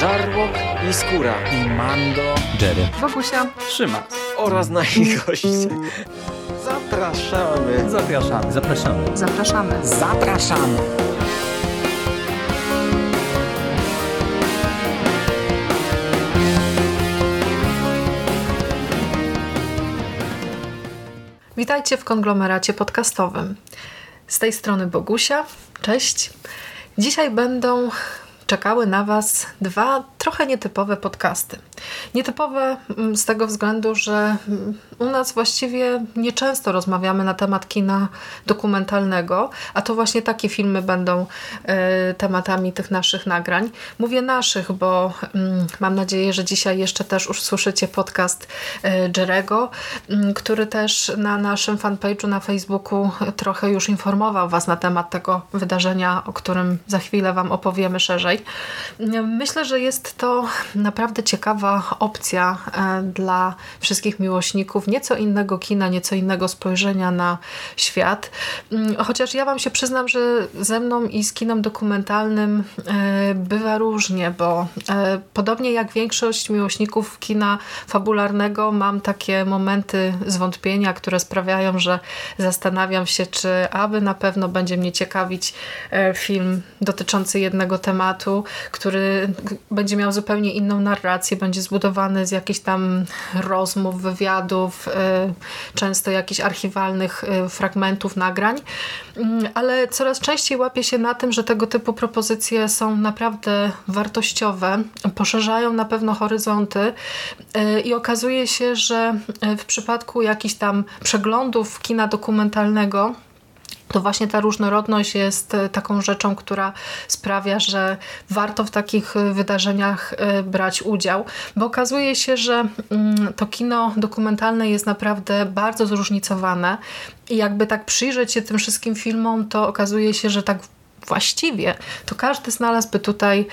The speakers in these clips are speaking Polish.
Żarłok i Skóra, i Mando, Jerry, Wokusia, Trzyma oraz nasi goście. Zapraszamy. Zapraszamy. Zapraszamy. Zapraszamy. Zapraszamy. Witajcie w konglomeracie podcastowym. Z tej strony Bogusia. Cześć. Dzisiaj będą czekały na Was dwa trochę nietypowe podcasty. Nietypowe z tego względu, że u nas właściwie nieczęsto rozmawiamy na temat kina dokumentalnego, a to właśnie takie filmy będą tematami tych naszych nagrań. Mówię naszych, bo mam nadzieję, że dzisiaj jeszcze też usłyszycie podcast Jerry'ego, który też na naszym fanpage'u na Facebooku trochę już informował Was na temat tego wydarzenia, o którym za chwilę Wam opowiemy szerzej. Myślę, że jest to naprawdę ciekawa opcja dla wszystkich miłośników nieco innego kina, nieco innego spojrzenia na świat. Chociaż ja Wam się przyznam, że ze mną i z kinem dokumentalnym bywa różnie, bo podobnie jak większość miłośników kina fabularnego mam takie momenty zwątpienia, które sprawiają, że zastanawiam się, czy aby na pewno będzie mnie ciekawić film dotyczący jednego tematu, który będzie miał zupełnie inną narrację, będzie zbudowany z jakichś tam rozmów, wywiadów, często jakichś archiwalnych fragmentów, nagrań, ale coraz częściej łapię się na tym, że tego typu propozycje są naprawdę wartościowe, poszerzają na pewno horyzonty i okazuje się, że w przypadku jakichś tam przeglądów kina dokumentalnego to właśnie ta różnorodność jest taką rzeczą, która sprawia, że warto w takich wydarzeniach brać udział, bo okazuje się, że to kino dokumentalne jest naprawdę bardzo zróżnicowane i jakby tak przyjrzeć się tym wszystkim filmom, to okazuje się, że tak właściwie to każdy znalazłby tutaj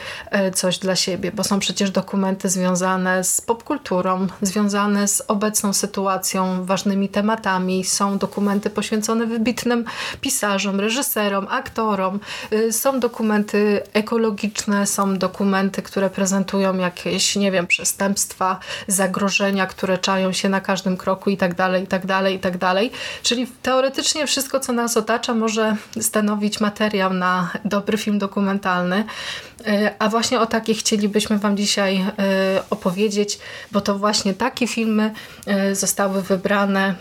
coś dla siebie, bo są przecież dokumenty związane z popkulturą, związane z obecną sytuacją, ważnymi tematami. Są dokumenty poświęcone wybitnym pisarzom, reżyserom, aktorom. Są dokumenty ekologiczne, są dokumenty, które prezentują jakieś, nie wiem, przestępstwa, zagrożenia, które czają się na każdym kroku i tak dalej, i tak dalej, i tak dalej. Czyli teoretycznie wszystko, co nas otacza, może stanowić materiał na dobry film dokumentalny, a właśnie o takich chcielibyśmy Wam dzisiaj opowiedzieć, bo to właśnie takie filmy zostały wybrane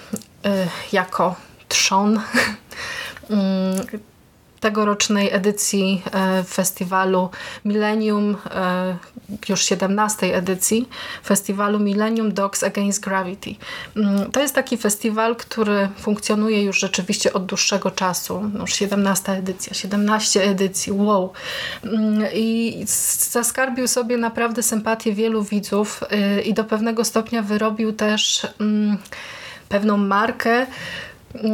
jako trzon tegorocznej edycji festiwalu Millennium, już 17. edycji festiwalu Millennium Docs Against Gravity. To jest taki festiwal, który funkcjonuje już rzeczywiście od dłuższego czasu. Już 17. edycja, 17 edycji, wow! I zaskarbił sobie naprawdę sympatię wielu widzów i do pewnego stopnia wyrobił też pewną markę,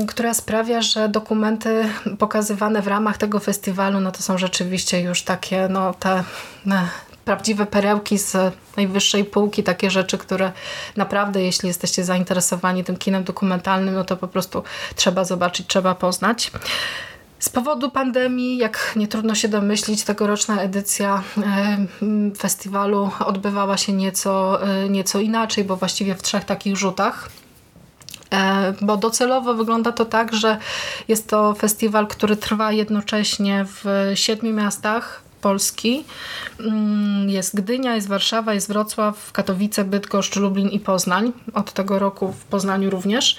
która sprawia, że dokumenty pokazywane w ramach tego festiwalu, no to są rzeczywiście już takie, no te prawdziwe perełki z najwyższej półki, takie rzeczy, które naprawdę, jeśli jesteście zainteresowani tym kinem dokumentalnym, no to po prostu trzeba zobaczyć, trzeba poznać. Z powodu pandemii, jak nie trudno się domyślić, tegoroczna edycja festiwalu odbywała się nieco inaczej, bo właściwie w 3 takich rzutach. Bo docelowo wygląda to tak, że jest to festiwal, który trwa jednocześnie w 7 miastach Polski. Jest Gdynia, jest Warszawa, jest Wrocław, Katowice, Bydgoszcz, Lublin i Poznań. Od tego roku w Poznaniu również.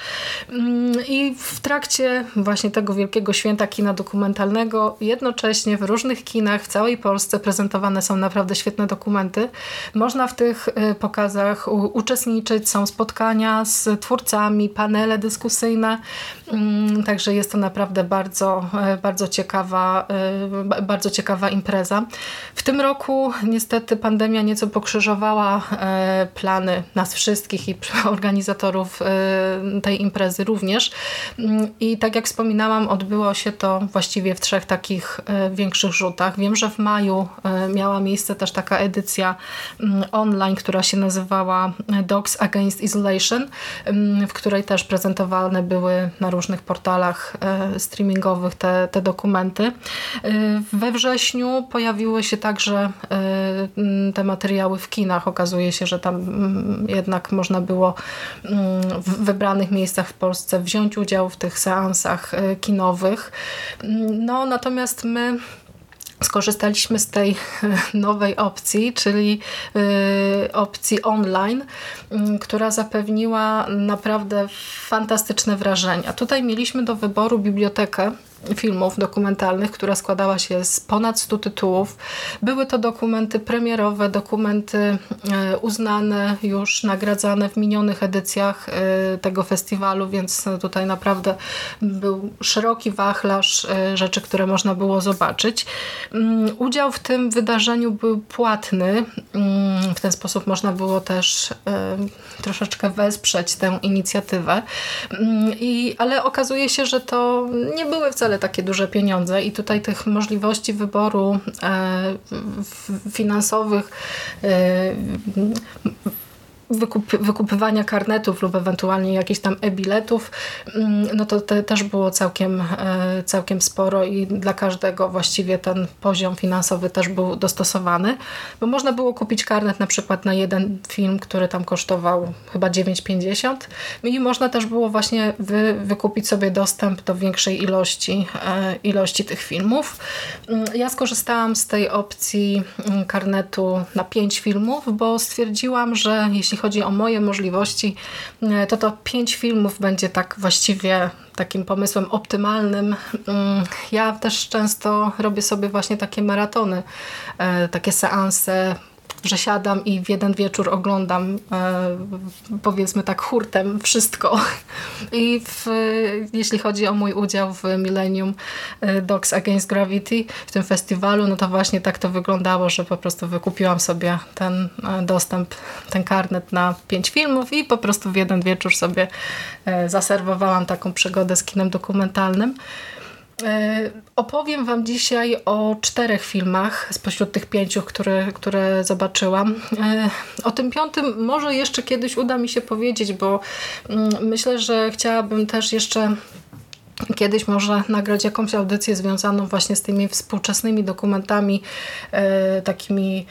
I w trakcie właśnie tego wielkiego święta kina dokumentalnego jednocześnie w różnych kinach w całej Polsce prezentowane są naprawdę świetne dokumenty. Można w tych pokazach uczestniczyć. Są spotkania z twórcami, panele dyskusyjne. Także jest to naprawdę bardzo ciekawa impreza. W tym roku niestety pandemia nieco pokrzyżowała plany nas wszystkich i organizatorów tej imprezy również. I tak jak wspominałam, odbyło się to właściwie w 3 takich większych rzutach. Wiem, że w maju miała miejsce też taka edycja online, która się nazywała Docs Against Isolation, w której też prezentowane były na różnych portalach streamingowych te dokumenty. We wrześniu pojawiły się także te materiały w kinach. Okazuje się, że tam jednak można było w wybranych miejscach w Polsce wziąć udział w tych seansach kinowych. No, natomiast my skorzystaliśmy z tej nowej opcji, czyli opcji online, która zapewniła naprawdę fantastyczne wrażenia. Tutaj mieliśmy do wyboru bibliotekę filmów dokumentalnych, która składała się z ponad 100 tytułów. Były to dokumenty premierowe, dokumenty uznane, już nagradzane w minionych edycjach tego festiwalu, więc tutaj naprawdę był szeroki wachlarz rzeczy, które można było zobaczyć. Udział w tym wydarzeniu był płatny. W ten sposób można było też troszeczkę wesprzeć tę inicjatywę. Ale okazuje się, że to nie były wcale takie duże pieniądze i tutaj tych możliwości wyboru finansowych, wykupywania karnetów lub ewentualnie jakichś tam e-biletów, no to też było całkiem sporo i dla każdego właściwie ten poziom finansowy też był dostosowany, bo można było kupić karnet na przykład na jeden film, który tam kosztował chyba 9,50 i można też było właśnie wykupić sobie dostęp do większej ilości tych filmów. Ja skorzystałam z tej opcji karnetu na 5 filmów, bo stwierdziłam, że jeśli chodzi o moje możliwości, to 5 filmów będzie tak właściwie takim pomysłem optymalnym. Ja też często robię sobie właśnie takie maratony, takie seanse, że siadam i w jeden wieczór oglądam powiedzmy tak hurtem wszystko. I jeśli chodzi o mój udział w Millennium Docs Against Gravity, w tym festiwalu, no to właśnie tak to wyglądało, że po prostu wykupiłam sobie ten dostęp, ten karnet na 5 filmów i po prostu w jeden wieczór sobie zaserwowałam taką przygodę z kinem dokumentalnym. Opowiem Wam dzisiaj o 4 filmach spośród tych 5, które zobaczyłam. O tym 5 może jeszcze kiedyś uda mi się powiedzieć, bo myślę, że chciałabym też jeszcze kiedyś może nagrać jakąś audycję związaną właśnie z tymi współczesnymi dokumentami, takimi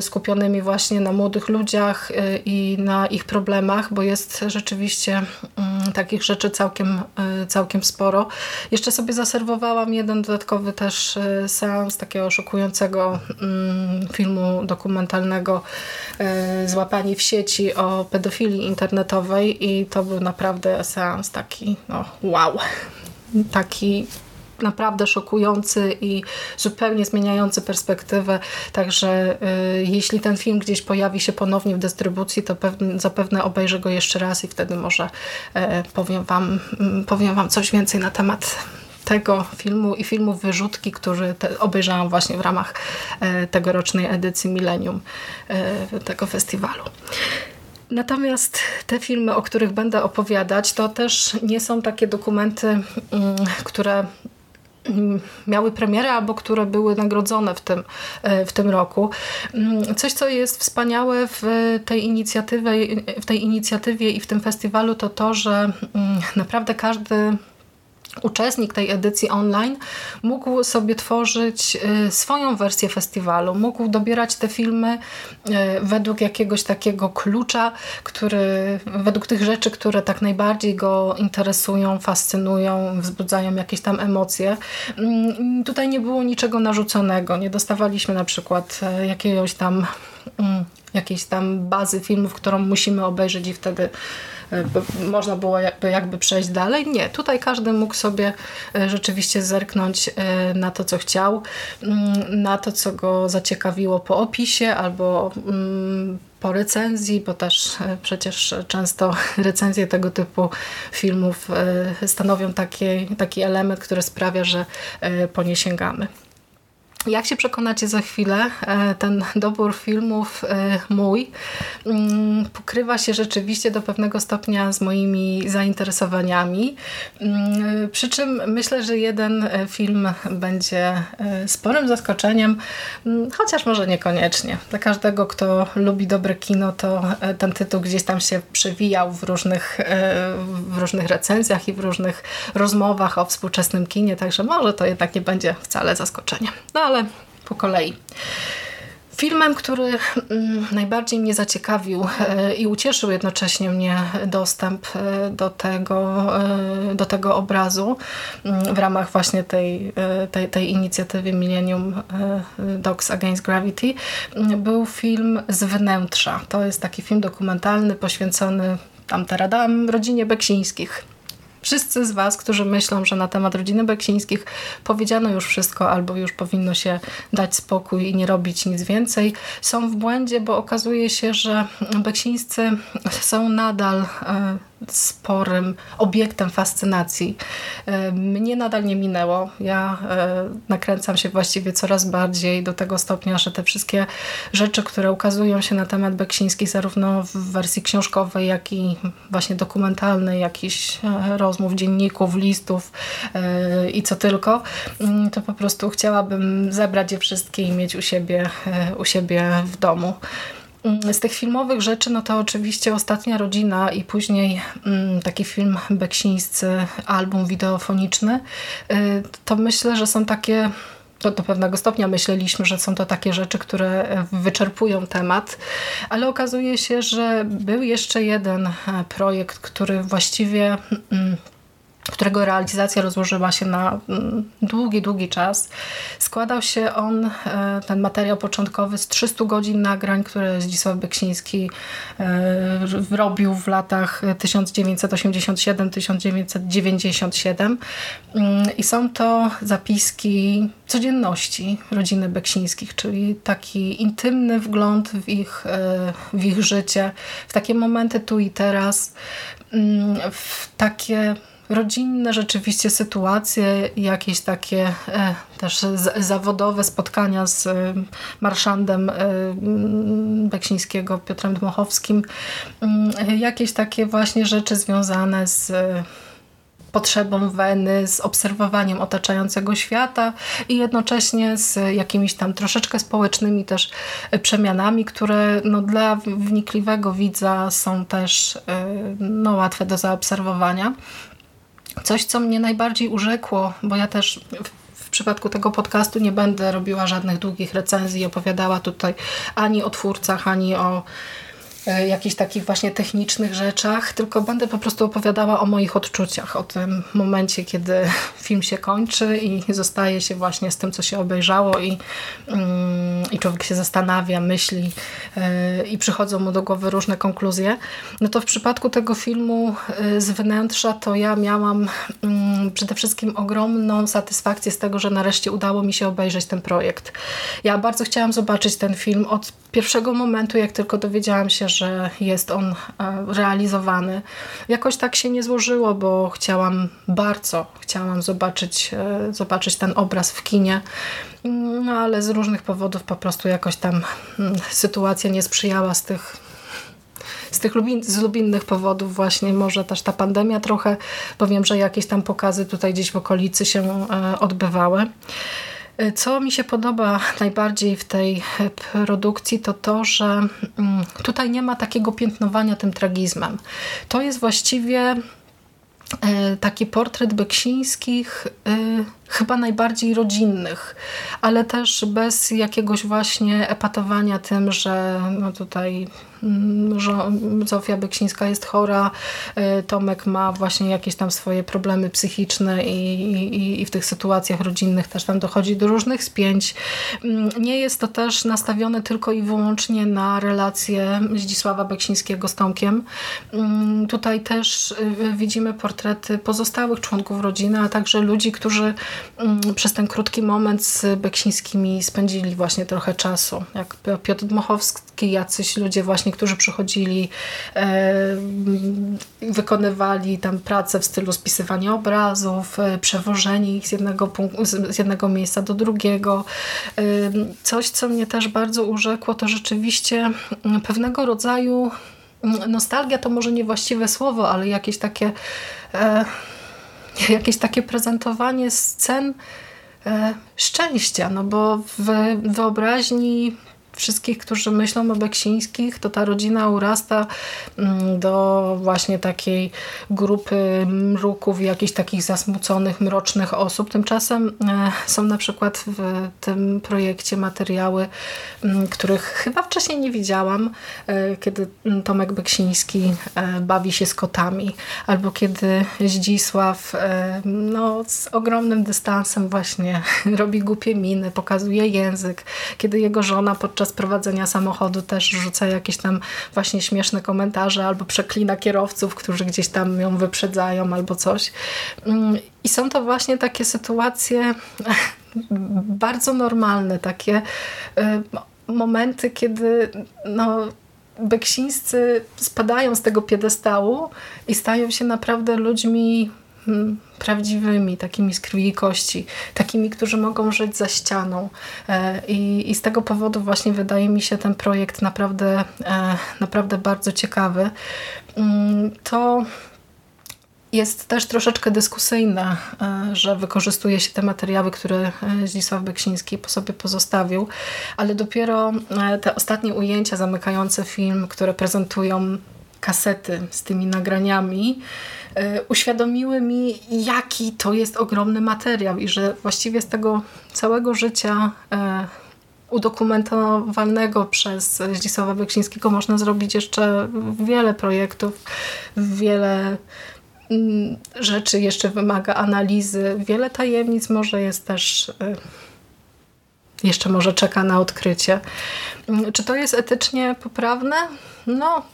skupionymi właśnie na młodych ludziach i na ich problemach, bo jest rzeczywiście takich rzeczy całkiem sporo. Jeszcze sobie zaserwowałam jeden dodatkowy też seans takiego szokującego filmu dokumentalnego Złapani w sieci o pedofilii internetowej i to był naprawdę seans taki, no wow! Taki naprawdę szokujący i zupełnie zmieniający perspektywę, także jeśli ten film gdzieś pojawi się ponownie w dystrybucji, to zapewne obejrzę go jeszcze raz i wtedy może powiem Wam coś więcej na temat tego filmu i filmu Wyrzutki, który obejrzałam właśnie w ramach tegorocznej edycji Millennium tego festiwalu. Natomiast te filmy, o których będę opowiadać, to też nie są takie dokumenty, które miały premierę albo które były nagrodzone w tym roku. Coś, co jest wspaniałe w tej inicjatywie i w tym festiwalu, to to, że naprawdę każdy uczestnik tej edycji online mógł sobie tworzyć swoją wersję festiwalu, mógł dobierać te filmy według jakiegoś takiego klucza, według tych rzeczy, które tak najbardziej go interesują, fascynują, wzbudzają jakieś tam emocje. Tutaj nie było niczego narzuconego, nie dostawaliśmy na przykład jakiejś tam bazy filmów, którą musimy obejrzeć i wtedy można było jakby przejść dalej. Nie, tutaj każdy mógł sobie rzeczywiście zerknąć na to, co chciał, na to, co go zaciekawiło po opisie albo po recenzji, bo też przecież często recenzje tego typu filmów stanowią taki element, który sprawia, że po nie sięgamy. Jak się przekonacie za chwilę, ten dobór filmów mój pokrywa się rzeczywiście do pewnego stopnia z moimi zainteresowaniami. Przy czym myślę, że jeden film będzie sporym zaskoczeniem, chociaż może niekoniecznie. Dla każdego, kto lubi dobre kino, to ten tytuł gdzieś tam się przewijał w różnych recenzjach i w różnych rozmowach o współczesnym kinie, także może to jednak nie będzie wcale zaskoczeniem. No ale po kolei. Filmem, który najbardziej mnie zaciekawił i ucieszył jednocześnie mnie dostęp do tego obrazu w ramach właśnie tej inicjatywy Millennium Docs Against Gravity, był film Z wnętrza. To jest taki film dokumentalny poświęcony rodzinie Beksińskich. Wszyscy z Was, którzy myślą, że na temat rodziny Beksińskich powiedziano już wszystko albo już powinno się dać spokój i nie robić nic więcej, są w błędzie, bo okazuje się, że Beksińscy są nadal sporym obiektem fascynacji. Mnie nadal nie minęło. Ja nakręcam się właściwie coraz bardziej do tego stopnia, że te wszystkie rzeczy, które ukazują się na temat Beksińskich, zarówno w wersji książkowej, jak i właśnie dokumentalnej, jakichś rozmów, dzienników, listów i co tylko, to po prostu chciałabym zebrać je wszystkie i mieć u siebie w domu. Z tych filmowych rzeczy, no to oczywiście Ostatnia rodzina i później taki film Beksińscy, album wideofoniczny, to myślę, że są takie, to do pewnego stopnia myśleliśmy, że są to takie rzeczy, które wyczerpują temat, ale okazuje się, że był jeszcze jeden projekt, który właściwie... którego realizacja rozłożyła się na długi czas. Składał się on, ten materiał początkowy, z 300 godzin nagrań, które Zdzisław Beksiński robił w latach 1987-1997. I są to zapiski codzienności rodziny Beksińskich, czyli taki intymny wgląd w ich życie, w takie momenty tu i teraz, w takie rodzinne rzeczywiście sytuacje, jakieś takie też zawodowe spotkania z marszandem Beksińskiego, Piotrem Dmochowskim, jakieś takie właśnie rzeczy związane z potrzebą weny, z obserwowaniem otaczającego świata i jednocześnie z jakimiś tam troszeczkę społecznymi też przemianami, które no dla wnikliwego widza są też no łatwe do zaobserwowania. Coś, co mnie najbardziej urzekło, bo ja też w przypadku tego podcastu nie będę robiła żadnych długich recenzji, opowiadała tutaj ani o twórcach, ani o jakichś takich właśnie technicznych rzeczach, tylko będę po prostu opowiadała o moich odczuciach, o tym momencie, kiedy film się kończy i zostaje się właśnie z tym, co się obejrzało i człowiek się zastanawia, myśli i przychodzą mu do głowy różne konkluzje. No to w przypadku tego filmu Z wnętrza to ja miałam przede wszystkim ogromną satysfakcję z tego, że nareszcie udało mi się obejrzeć ten projekt. Ja bardzo chciałam zobaczyć ten film od pierwszego momentu, jak tylko dowiedziałam się, że jest on realizowany. Jakoś tak się nie złożyło, bo chciałam zobaczyć ten obraz w kinie, no ale z różnych powodów po prostu jakoś tam sytuacja nie sprzyjała z lubinnych powodów właśnie, może też ta pandemia trochę, bo wiem, że jakieś tam pokazy tutaj gdzieś w okolicy się odbywały. Co mi się podoba najbardziej w tej produkcji, to to, że tutaj nie ma takiego piętnowania tym tragizmem. To jest właściwie taki portret Beksińskich, chyba najbardziej rodzinnych, ale też bez jakiegoś właśnie epatowania tym, że no tutaj Zofia Beksińska jest chora, Tomek ma właśnie jakieś tam swoje problemy psychiczne i w tych sytuacjach rodzinnych też tam dochodzi do różnych spięć. Nie jest to też nastawione tylko i wyłącznie na relacje Zdzisława Beksińskiego z Tomkiem. Tutaj też widzimy portrety pozostałych członków rodziny, a także ludzi, którzy przez ten krótki moment z Beksińskimi spędzili właśnie trochę czasu. Jak Piotr Dmochowski, jacyś ludzie właśnie, którzy przychodzili, wykonywali tam pracę w stylu spisywania obrazów, przewożenie ich z jednego miejsca do drugiego. Coś, co mnie też bardzo urzekło, to rzeczywiście pewnego rodzaju nostalgia, to może niewłaściwe słowo, ale jakieś takie prezentowanie scen szczęścia, no bo w wyobraźni wszystkich, którzy myślą o Beksińskich, to ta rodzina urasta do właśnie takiej grupy mruków i jakichś takich zasmuconych, mrocznych osób. Tymczasem są na przykład w tym projekcie materiały, których chyba wcześniej nie widziałam, kiedy Tomek Beksiński bawi się z kotami, albo kiedy Zdzisław z ogromnym dystansem właśnie robi głupie miny, pokazuje język, kiedy jego żona podczas prowadzenia samochodu też rzuca jakieś tam właśnie śmieszne komentarze albo przeklina kierowców, którzy gdzieś tam ją wyprzedzają albo coś. I są to właśnie takie sytuacje bardzo normalne, takie momenty, kiedy Beksińscy spadają z tego piedestału i stają się naprawdę ludźmi prawdziwymi, takimi z krwi i kości, takimi, którzy mogą żyć za ścianą. I z tego powodu właśnie wydaje mi się ten projekt naprawdę bardzo ciekawy. To jest też troszeczkę dyskusyjne, że wykorzystuje się te materiały, które Zdzisław Beksiński po sobie pozostawił, ale dopiero te ostatnie ujęcia zamykające film, które prezentują kasety z tymi nagraniami, uświadomiły mi, jaki to jest ogromny materiał i że właściwie z tego całego życia udokumentowanego przez Zdzisława Beksińskiego można zrobić jeszcze wiele projektów, wiele rzeczy jeszcze wymaga analizy, wiele tajemnic może jest też, jeszcze może czeka na odkrycie. Czy to jest etycznie poprawne?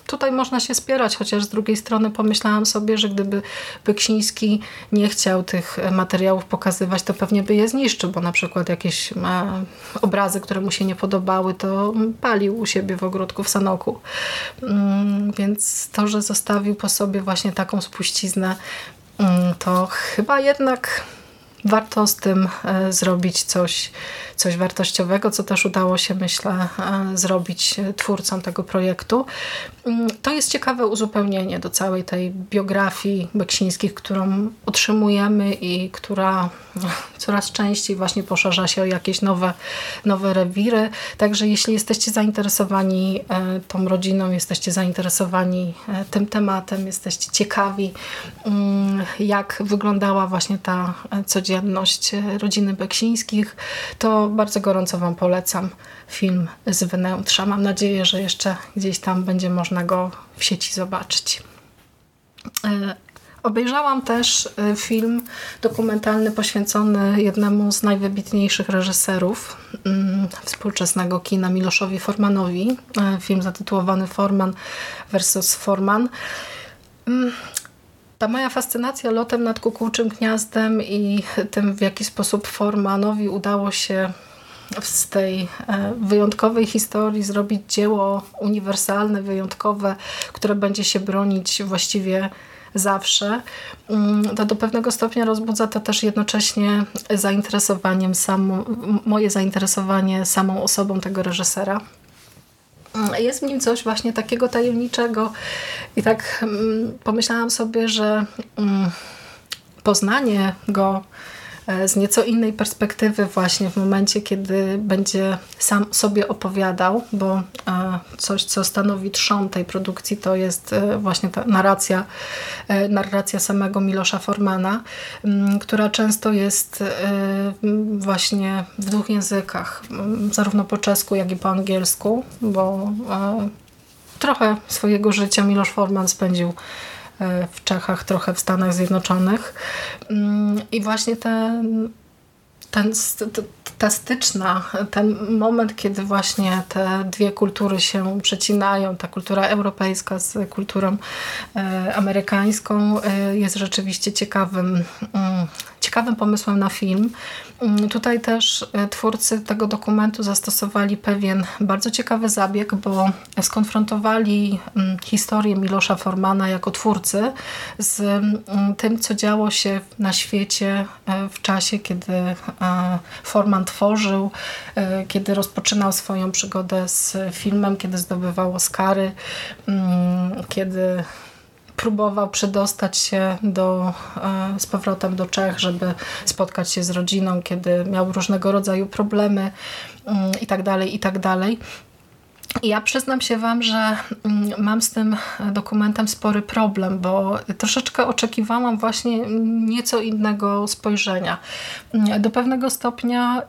Tutaj można się spierać, chociaż z drugiej strony pomyślałam sobie, że gdyby Beksiński nie chciał tych materiałów pokazywać, to pewnie by je zniszczył, bo na przykład jakieś obrazy, które mu się nie podobały, to palił u siebie w ogródku w Sanoku. Więc to, że zostawił po sobie właśnie taką spuściznę, to chyba jednak warto z tym zrobić coś wartościowego, co też udało się, myślę, zrobić twórcom tego projektu. To jest ciekawe uzupełnienie do całej tej biografii Beksińskich, którą otrzymujemy i która coraz częściej właśnie poszerza się o jakieś nowe rewiry. Także jeśli jesteście zainteresowani tą rodziną, jesteście zainteresowani tym tematem, jesteście ciekawi, jak wyglądała właśnie ta codzienność rodziny Beksińskich, to bardzo gorąco Wam polecam film Z wnętrza. Mam nadzieję, że jeszcze gdzieś tam będzie można go w sieci zobaczyć. Obejrzałam też film dokumentalny poświęcony jednemu z najwybitniejszych reżyserów współczesnego kina, Miloszowi Formanowi. Film zatytułowany Forman versus Forman. Ta moja fascynacja lotem nad kukułczym gniazdem i tym, w jaki sposób Formanowi udało się z tej wyjątkowej historii zrobić dzieło uniwersalne, wyjątkowe, które będzie się bronić właściwie zawsze, to do pewnego stopnia rozbudza to też jednocześnie moje zainteresowanie samą osobą tego reżysera. Jest w nim coś właśnie takiego tajemniczego i tak pomyślałam sobie, że poznanie go z nieco innej perspektywy właśnie w momencie, kiedy będzie sam sobie opowiadał, bo coś, co stanowi trzon tej produkcji, to jest właśnie ta narracja samego Milosza Formana, która często jest właśnie w dwóch językach, zarówno po czesku, jak i po angielsku, bo trochę swojego życia Miloš Forman spędził w Czechach, trochę w Stanach Zjednoczonych. I właśnie ta styczna, ten moment, kiedy właśnie te dwie kultury się przecinają, ta kultura europejska z kulturą amerykańską, jest rzeczywiście ciekawym pomysłem na film. Tutaj też twórcy tego dokumentu zastosowali pewien bardzo ciekawy zabieg, bo skonfrontowali historię Milosza Formana jako twórcy z tym, co działo się na świecie w czasie, kiedy Forman tworzył, kiedy rozpoczynał swoją przygodę z filmem, kiedy zdobywał Oscary, kiedy próbował przedostać się z powrotem do Czech, żeby spotkać się z rodziną, kiedy miał różnego rodzaju problemy i tak dalej, i tak dalej. Ja przyznam się Wam, że mam z tym dokumentem spory problem, bo troszeczkę oczekiwałam właśnie nieco innego spojrzenia. Do pewnego stopnia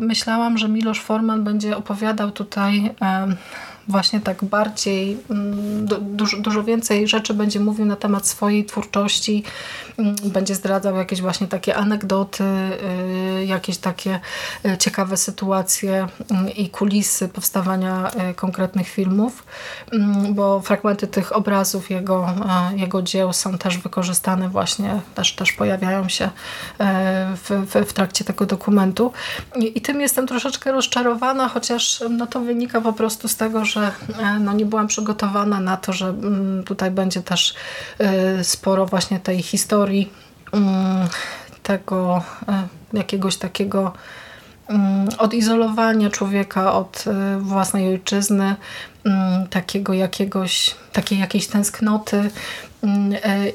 myślałam, że Miloš Forman będzie opowiadał tutaj właśnie tak bardziej, dużo więcej rzeczy będzie mówił na temat swojej twórczości, będzie zdradzał jakieś właśnie takie anegdoty, jakieś takie ciekawe sytuacje i kulisy powstawania konkretnych filmów, bo fragmenty tych obrazów jego dzieł są też wykorzystane właśnie, też pojawiają się w trakcie tego dokumentu. I tym jestem troszeczkę rozczarowana, chociaż no to wynika po prostu z tego, że no nie byłam przygotowana na to, że tutaj będzie też sporo właśnie tej historii, tego jakiegoś takiego odizolowania człowieka od własnej ojczyzny, takiego jakiejś tęsknoty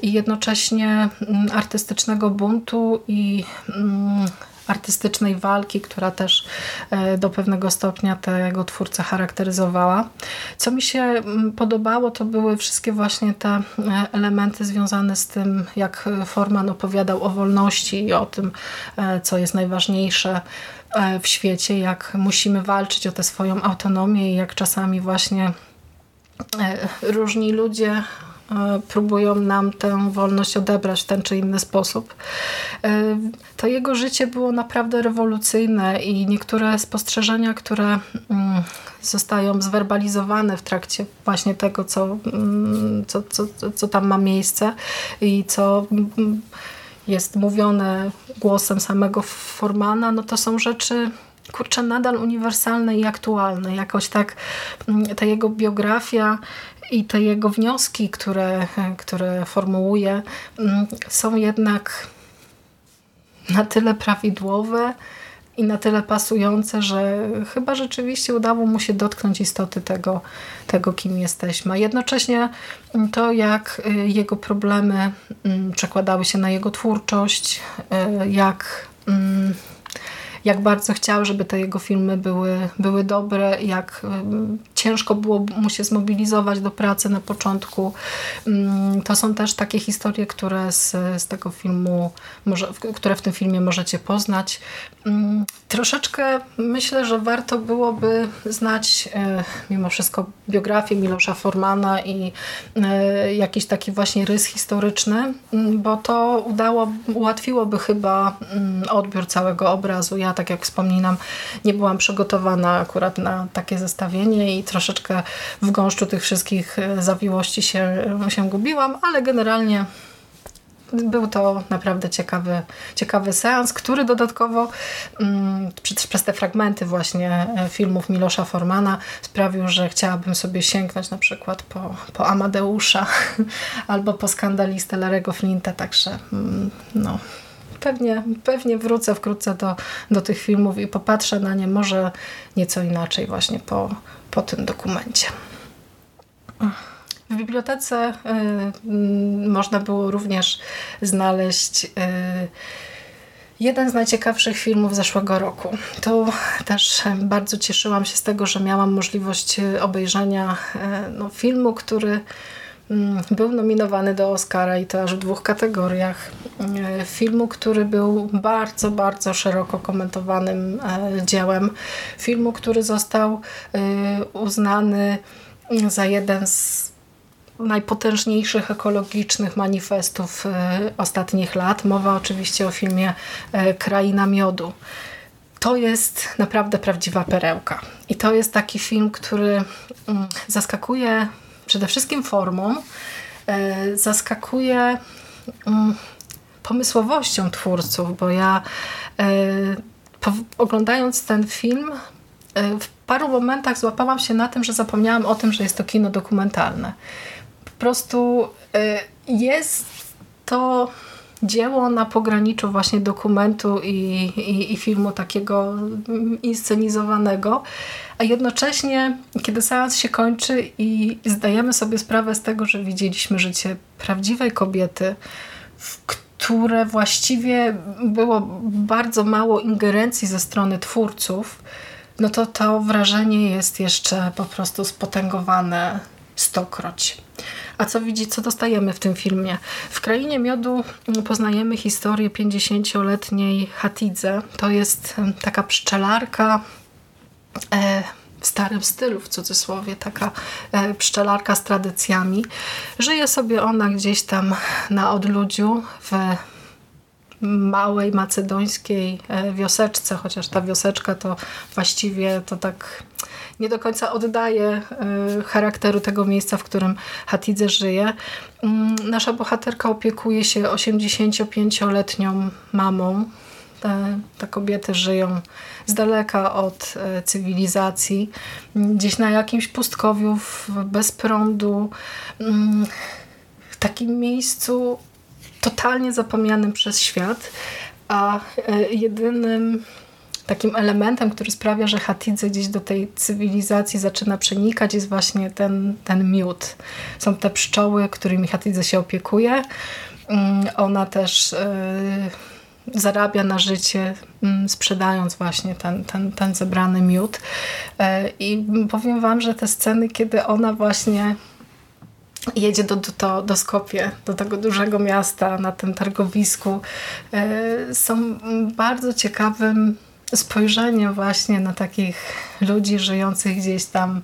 i jednocześnie artystycznego buntu i artystycznej walki, która też do pewnego stopnia tego twórcę charakteryzowała. Co mi się podobało, to były wszystkie właśnie te elementy związane z tym, jak Forman opowiadał o wolności i o tym, co jest najważniejsze w świecie, jak musimy walczyć o tę swoją autonomię i jak czasami właśnie różni ludzie próbują nam tę wolność odebrać w ten czy inny sposób. To jego życie było naprawdę rewolucyjne i niektóre spostrzeżenia, które zostają zwerbalizowane w trakcie właśnie tego, co tam ma miejsce i co jest mówione głosem samego Formana, no to są rzeczy nadal uniwersalne i aktualne. Jakoś tak ta jego biografia i te jego wnioski, które formułuje, są jednak na tyle prawidłowe i na tyle pasujące, że chyba rzeczywiście udało mu się dotknąć istoty tego, kim jesteśmy. A jednocześnie to, jak jego problemy przekładały się na jego twórczość, jak bardzo chciał, żeby te jego filmy były dobre, jak ciężko było mu się zmobilizować do pracy na początku. To są też takie historie, które z tego filmu, które w tym filmie możecie poznać. Troszeczkę myślę, że warto byłoby znać mimo wszystko biografię Miloša Formana i jakiś taki właśnie rys historyczny, bo to ułatwiłoby chyba odbiór całego obrazu. Ja, tak jak wspominam, nie byłam przygotowana akurat na takie zestawienie i troszeczkę w gąszczu tych wszystkich zawiłości się gubiłam, ale generalnie był to naprawdę ciekawy seans, który dodatkowo przez te fragmenty właśnie filmów Miloša Formana sprawił, że chciałabym sobie sięgnąć na przykład po Amadeusza albo po Skandalistę Larego Flinta, także no... Pewnie wrócę wkrótce do tych filmów i popatrzę na nie może nieco inaczej właśnie po tym dokumencie. W bibliotece można było również znaleźć jeden z najciekawszych filmów zeszłego roku. Tu też bardzo cieszyłam się z tego, że miałam możliwość obejrzenia filmu, który był nominowany do Oscara i to aż w 2 kategoriach. Filmu, który był bardzo, bardzo szeroko komentowanym dziełem. Filmu, który został uznany za jeden z najpotężniejszych ekologicznych manifestów ostatnich lat. Mowa oczywiście o filmie Kraina Miodu. To jest naprawdę prawdziwa perełka. I to jest taki film, który zaskakuje przede wszystkim formą, zaskakuje pomysłowością twórców, bo ja oglądając ten film w paru momentach złapałam się na tym, że zapomniałam o tym, że jest to kino dokumentalne. Po prostu jest to dzieło na pograniczu właśnie dokumentu i filmu takiego inscenizowanego, a jednocześnie, kiedy seans się kończy i zdajemy sobie sprawę z tego, że widzieliśmy życie prawdziwej kobiety, w które właściwie było bardzo mało ingerencji ze strony twórców, no to to wrażenie jest jeszcze po prostu spotęgowane 100-kroć. A co dostajemy w tym filmie? W Krainie Miodu poznajemy historię 50-letniej Hatidze. To jest taka pszczelarka w starym stylu, w cudzysłowie, taka pszczelarka z tradycjami. Żyje sobie ona gdzieś tam na odludziu w małej macedońskiej wioseczce, chociaż ta wioseczka to właściwie to tak nie do końca oddaje charakteru tego miejsca, w którym Hatidze żyje. Nasza bohaterka opiekuje się 85-letnią mamą. Te kobiety żyją z daleka od cywilizacji, gdzieś na jakimś pustkowiu, bez prądu, w takim miejscu totalnie zapomnianym przez świat, a jedynym takim elementem, który sprawia, że Hatidze gdzieś do tej cywilizacji zaczyna przenikać, jest właśnie ten miód. Są te pszczoły, którymi Hatidze się opiekuje. Ona też zarabia na życie, sprzedając właśnie ten zebrany miód. I powiem wam, że te sceny, kiedy ona właśnie jedzie do Skopje, do tego dużego miasta, na tym targowisku, są bardzo ciekawym spojrzeniem właśnie na takich ludzi żyjących gdzieś tam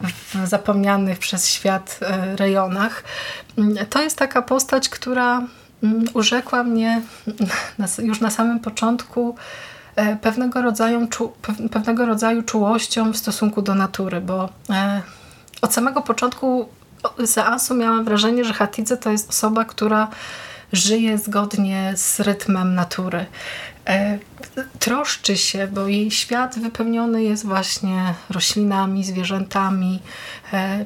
w zapomnianych przez świat rejonach. To jest taka postać, która urzekła mnie już na samym początku pewnego rodzaju czułością w stosunku do natury, bo od samego początku seansu miałam wrażenie, że Hatidze to jest osoba, która żyje zgodnie z rytmem natury. Troszczy się, bo jej świat wypełniony jest właśnie roślinami, zwierzętami.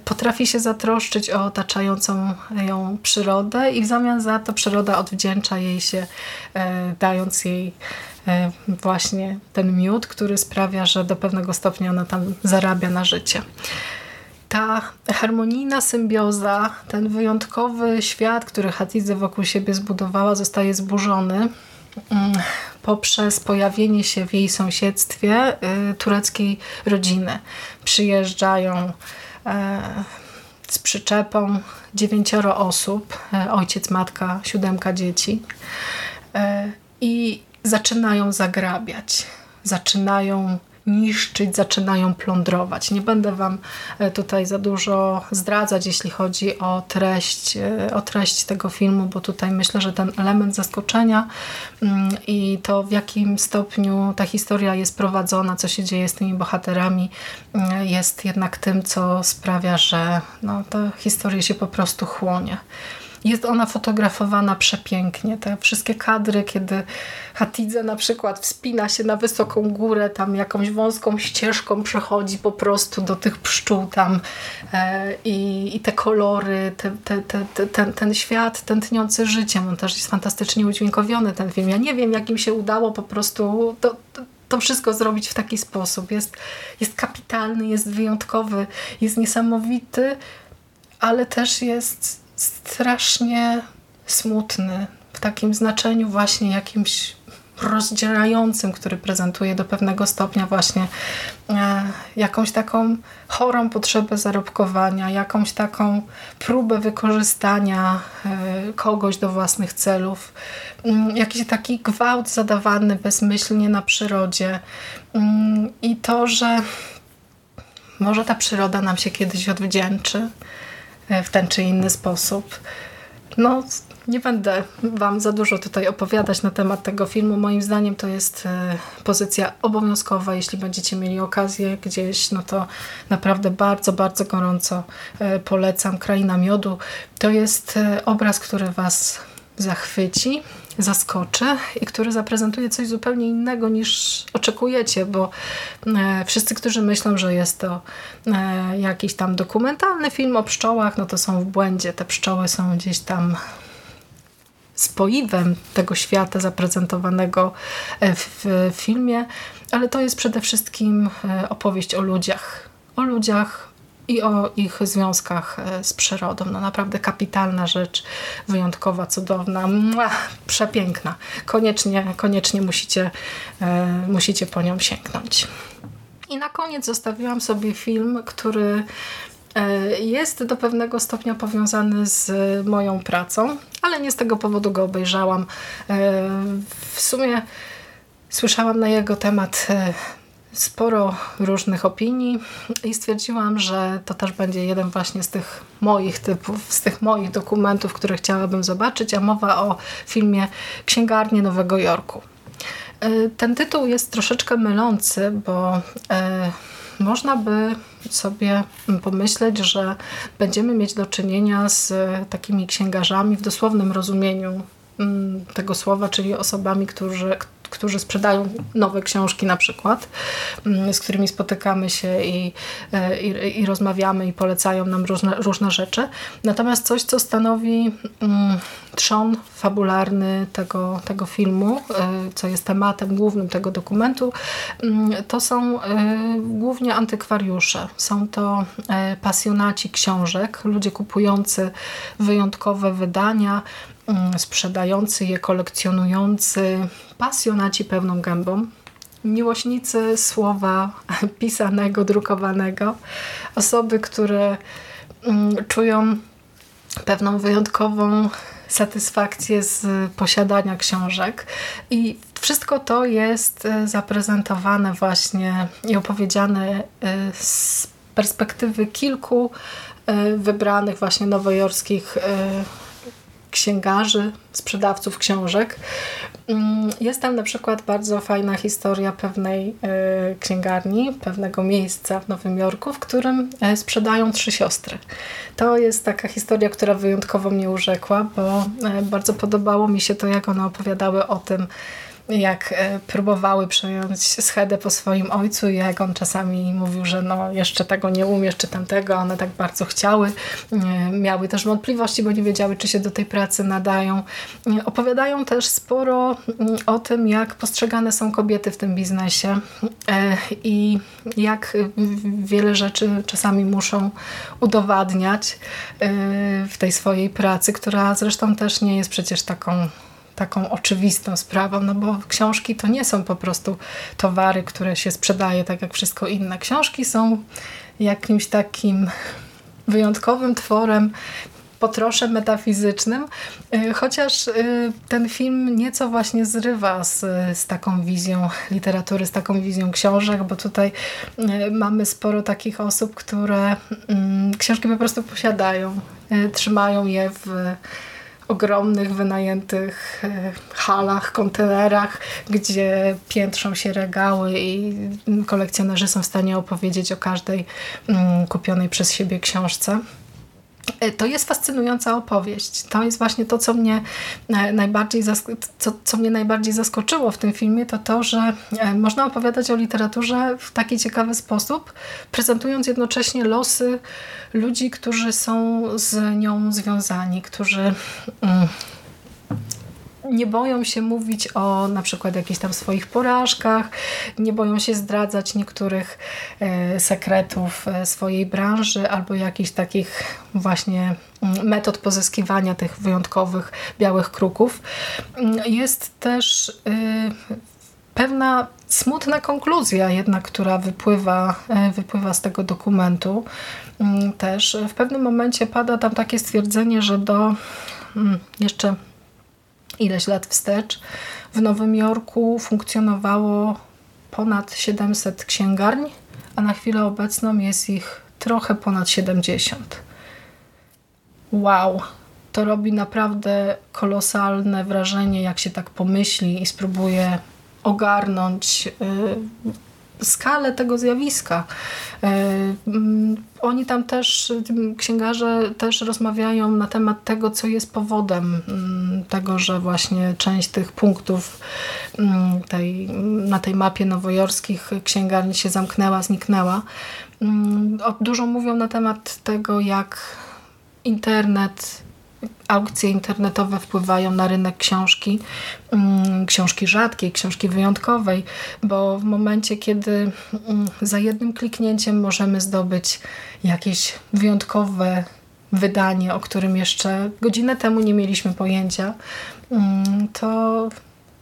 Potrafi się zatroszczyć o otaczającą ją przyrodę i w zamian za to przyroda odwdzięcza jej się, dając jej właśnie ten miód, który sprawia, że do pewnego stopnia ona tam zarabia na życie. Ta harmonijna symbioza, ten wyjątkowy świat, który Hatidze wokół siebie zbudowała, zostaje zburzony poprzez pojawienie się w jej sąsiedztwie tureckiej rodziny. Przyjeżdżają z przyczepą 9 osób, ojciec, matka, 7 dzieci, i zaczynają zagrabiać, zaczynają niszczyć, zaczynają plądrować. Nie będę wam tutaj za dużo zdradzać, jeśli chodzi o treść tego filmu, bo tutaj myślę, że ten element zaskoczenia i to, w jakim stopniu ta historia jest prowadzona, co się dzieje z tymi bohaterami, jest jednak tym, co sprawia, że no, ta historia się po prostu chłonie. Jest ona fotografowana przepięknie. Te wszystkie kadry, kiedy Hatidze na przykład wspina się na wysoką górę, tam jakąś wąską ścieżką przechodzi po prostu do tych pszczół tam i te kolory, ten świat tętniący życiem. On też jest fantastycznie udźwiękowiony, ten film. Ja nie wiem, jak im się udało po prostu to wszystko zrobić w taki sposób. Jest kapitalny, jest wyjątkowy, jest niesamowity, ale też jest strasznie smutny, w takim znaczeniu właśnie jakimś rozdzierającym, który prezentuje do pewnego stopnia właśnie jakąś taką chorą potrzebę zarobkowania, jakąś taką próbę wykorzystania kogoś do własnych celów, jakiś taki gwałt zadawany bezmyślnie na przyrodzie i to, że może ta przyroda nam się kiedyś odwdzięczy w ten czy inny sposób. No, nie będę wam za dużo tutaj opowiadać na temat tego filmu. Moim zdaniem to jest pozycja obowiązkowa. Jeśli będziecie mieli okazję gdzieś, no to naprawdę bardzo, bardzo gorąco polecam. Kraina Miodu to jest obraz, który was zachwyci, zaskoczy i który zaprezentuje coś zupełnie innego niż oczekujecie, bo wszyscy, którzy myślą, że jest to jakiś tam dokumentalny film o pszczołach, no to są w błędzie. Te pszczoły są gdzieś tam spoiwem tego świata zaprezentowanego w filmie, ale to jest przede wszystkim opowieść o ludziach, i o ich związkach z przyrodą. No naprawdę kapitalna rzecz, wyjątkowa, cudowna, przepiękna. Koniecznie musicie po nią sięgnąć. I na koniec zostawiłam sobie film, który jest do pewnego stopnia powiązany z moją pracą, ale nie z tego powodu go obejrzałam. W sumie słyszałam na jego temat sporo różnych opinii i stwierdziłam, że to też będzie jeden właśnie z tych moich typów, z tych moich dokumentów, które chciałabym zobaczyć, a mowa o filmie Księgarnie Nowego Jorku. Ten tytuł jest troszeczkę mylący, bo można by sobie pomyśleć, że będziemy mieć do czynienia z takimi księgarzami w dosłownym rozumieniu tego słowa, czyli osobami, którzy sprzedają nowe książki na przykład, z którymi spotykamy się i rozmawiamy i polecają nam różne rzeczy. Natomiast coś, co stanowi trzon fabularny tego filmu, co jest tematem głównym tego dokumentu, to są głównie antykwariusze. Są to pasjonaci książek, ludzie kupujący wyjątkowe wydania, sprzedający je, kolekcjonujący, pasjonaci pełną gębą, miłośnicy słowa pisanego, drukowanego, osoby, które czują pewną wyjątkową satysfakcję z posiadania książek. I wszystko to jest zaprezentowane właśnie i opowiedziane z perspektywy kilku wybranych właśnie nowojorskich księgarzy, sprzedawców książek. Jest tam na przykład bardzo fajna historia pewnej księgarni, pewnego miejsca w Nowym Jorku, w którym sprzedają trzy siostry. To jest taka historia, która wyjątkowo mnie urzekła, bo bardzo podobało mi się to, jak one opowiadały o tym, jak próbowały przejąć schedę po swoim ojcu, jak on czasami mówił, że no jeszcze tego nie umiesz, czy tamtego, one tak bardzo chciały. Miały też wątpliwości, bo nie wiedziały, czy się do tej pracy nadają. Opowiadają też sporo o tym, jak postrzegane są kobiety w tym biznesie i jak wiele rzeczy czasami muszą udowadniać w tej swojej pracy, która zresztą też nie jest przecież taką oczywistą sprawą, no bo książki to nie są po prostu towary, które się sprzedaje tak jak wszystko inne. Książki są jakimś takim wyjątkowym tworem, potrosze metafizycznym, chociaż ten film nieco właśnie zrywa z taką wizją literatury, z taką wizją książek, bo tutaj mamy sporo takich osób, które książki po prostu posiadają, trzymają je w ogromnych, wynajętych halach, kontenerach, gdzie piętrzą się regały i kolekcjonerzy są w stanie opowiedzieć o każdej kupionej przez siebie książce. To jest fascynująca opowieść. To jest właśnie to, co mnie najbardziej zaskoczyło w tym filmie, to, że można opowiadać o literaturze w taki ciekawy sposób, prezentując jednocześnie losy ludzi, którzy są z nią związani, którzy nie boją się mówić o na przykład jakichś tam swoich porażkach, nie boją się zdradzać niektórych sekretów swojej branży albo jakichś takich właśnie metod pozyskiwania tych wyjątkowych białych kruków. Jest też pewna smutna konkluzja jednak, która wypływa z tego dokumentu. Też w pewnym momencie pada tam takie stwierdzenie, że do jeszcze ileś lat wstecz w Nowym Jorku funkcjonowało ponad 700 księgarni, a na chwilę obecną jest ich trochę ponad 70. Wow! To robi naprawdę kolosalne wrażenie, jak się tak pomyśli i spróbuje ogarnąć skalę tego zjawiska. Oni tam też, księgarze też rozmawiają na temat tego, co jest powodem tego, że właśnie część tych punktów na tej mapie nowojorskich księgarni się zamknęła, zniknęła. Dużo mówią na temat tego, jak aukcje internetowe wpływają na rynek książki, książki rzadkiej, książki wyjątkowej, bo w momencie, kiedy za jednym kliknięciem możemy zdobyć jakieś wyjątkowe wydanie, o którym jeszcze godzinę temu nie mieliśmy pojęcia, to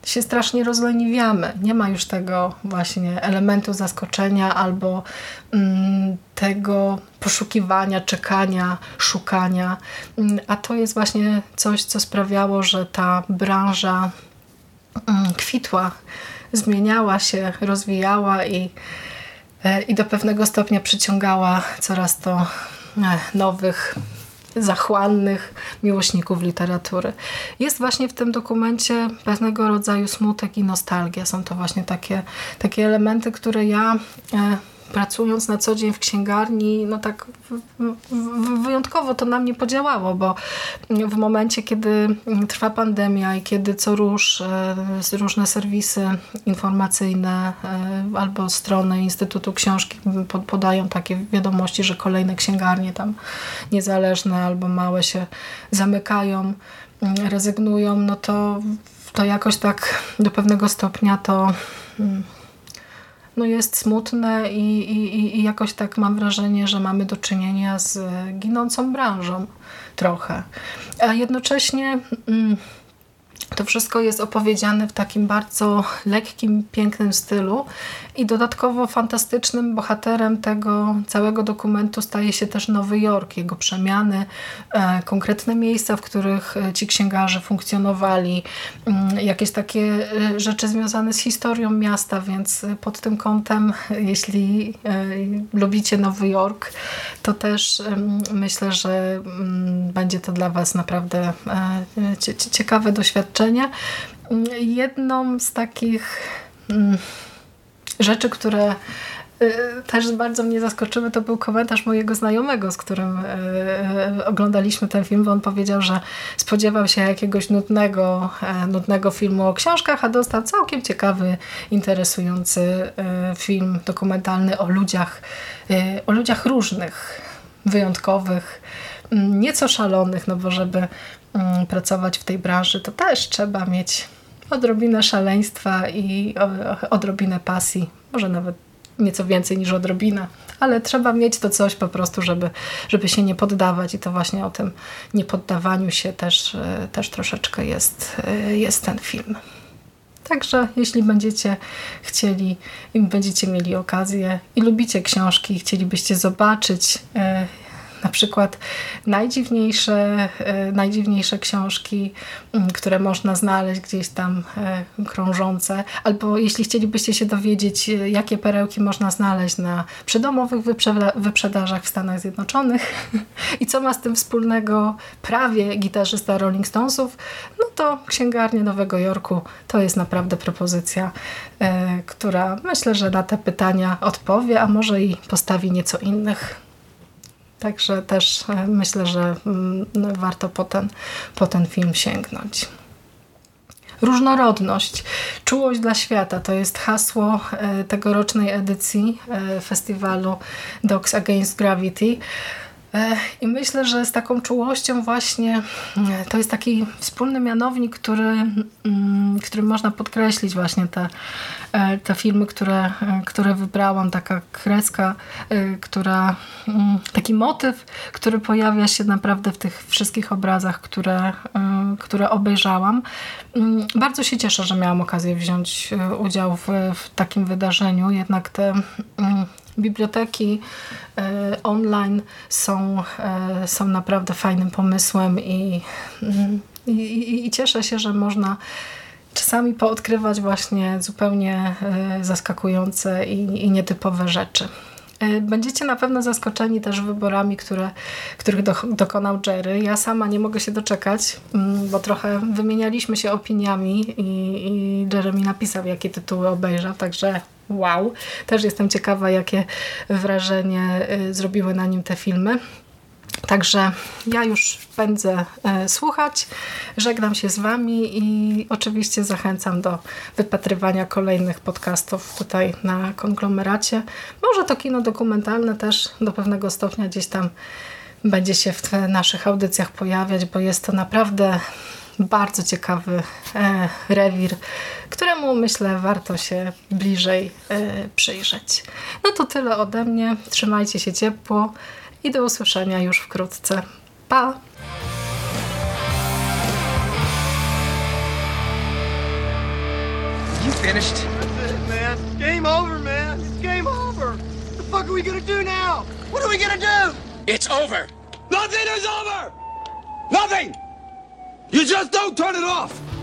się strasznie rozleniwiamy. Nie ma już tego właśnie elementu zaskoczenia albo tego poszukiwania, czekania, szukania. A to jest właśnie coś, co sprawiało, że ta branża kwitła, zmieniała się, rozwijała i do pewnego stopnia przyciągała coraz to nowych, zachłannych miłośników literatury. Jest właśnie w tym dokumencie pewnego rodzaju smutek i nostalgia. Są to właśnie takie elementy, które ja pracując na co dzień w księgarni, no tak wyjątkowo to na mnie podziałało, bo w momencie, kiedy trwa pandemia i kiedy co rusz różne serwisy informacyjne albo strony Instytutu Książki podają takie wiadomości, że kolejne księgarnie tam niezależne albo małe się zamykają, rezygnują, no to jakoś tak do pewnego stopnia to no jest smutne i jakoś tak mam wrażenie, że mamy do czynienia z ginącą branżą trochę. A jednocześnie to wszystko jest opowiedziane w takim bardzo lekkim, pięknym stylu i dodatkowo fantastycznym bohaterem tego całego dokumentu staje się też Nowy Jork, jego przemiany, konkretne miejsca, w których ci księgarze funkcjonowali, jakieś takie rzeczy związane z historią miasta, więc pod tym kątem, jeśli lubicie Nowy Jork, to też myślę, że będzie to dla Was naprawdę ciekawe doświadczenie. Jedną z takich rzeczy, które też bardzo mnie zaskoczyły, to był komentarz mojego znajomego, z którym oglądaliśmy ten film, bo on powiedział, że spodziewał się jakiegoś nudnego filmu o książkach, a dostał całkiem ciekawy, interesujący film dokumentalny o ludziach różnych, wyjątkowych, nieco szalonych, no bo żeby pracować w tej branży, to też trzeba mieć odrobinę szaleństwa i odrobinę pasji, może nawet nieco więcej niż odrobinę, ale trzeba mieć to coś po prostu, żeby się nie poddawać i to właśnie o tym niepoddawaniu się też troszeczkę jest ten film. Także jeśli będziecie chcieli i będziecie mieli okazję i lubicie książki i chcielibyście zobaczyć na przykład najdziwniejsze książki, które można znaleźć gdzieś tam krążące, albo jeśli chcielibyście się dowiedzieć, jakie perełki można znaleźć na przydomowych wyprzedażach w Stanach Zjednoczonych i co ma z tym wspólnego prawie gitarzysta Rolling Stonesów, no to Księgarnie Nowego Jorku to jest naprawdę propozycja, która myślę, że na te pytania odpowie, a może i postawi nieco innych. Także też myślę, że warto po ten film sięgnąć. Różnorodność, czułość dla świata to jest hasło tegorocznej edycji festiwalu Docs Against Gravity. I myślę, że z taką czułością właśnie to jest taki wspólny mianownik, którym można podkreślić właśnie te filmy, które wybrałam. Taka kreska, taki motyw, który pojawia się naprawdę w tych wszystkich obrazach, które obejrzałam. Bardzo się cieszę, że miałam okazję wziąć udział w takim wydarzeniu. Jednak te biblioteki online są naprawdę fajnym pomysłem i cieszę się, że można czasami poodkrywać właśnie zupełnie zaskakujące i nietypowe rzeczy. Będziecie na pewno zaskoczeni też wyborami, których dokonał Jerry. Ja sama nie mogę się doczekać, bo trochę wymienialiśmy się opiniami i Jerry mi napisał, jakie tytuły obejrzał, także wow, też jestem ciekawa, jakie wrażenie zrobiły na nim te filmy. Także ja już będę słuchać, żegnam się z Wami i oczywiście zachęcam do wypatrywania kolejnych podcastów tutaj na konglomeracie. Może to kino dokumentalne też do pewnego stopnia gdzieś tam będzie się w naszych audycjach pojawiać, bo jest to naprawdę bardzo ciekawy rewir, któremu myślę warto się bliżej przyjrzeć. No to tyle ode mnie, trzymajcie się ciepło i do usłyszenia już wkrótce. Pa! You finished? That's it, man. It's game over, man. It's game over. What the fuck are we gonna do now? What are we gonna do? It's over. Nothing is over. Nothing. You just don't turn it off.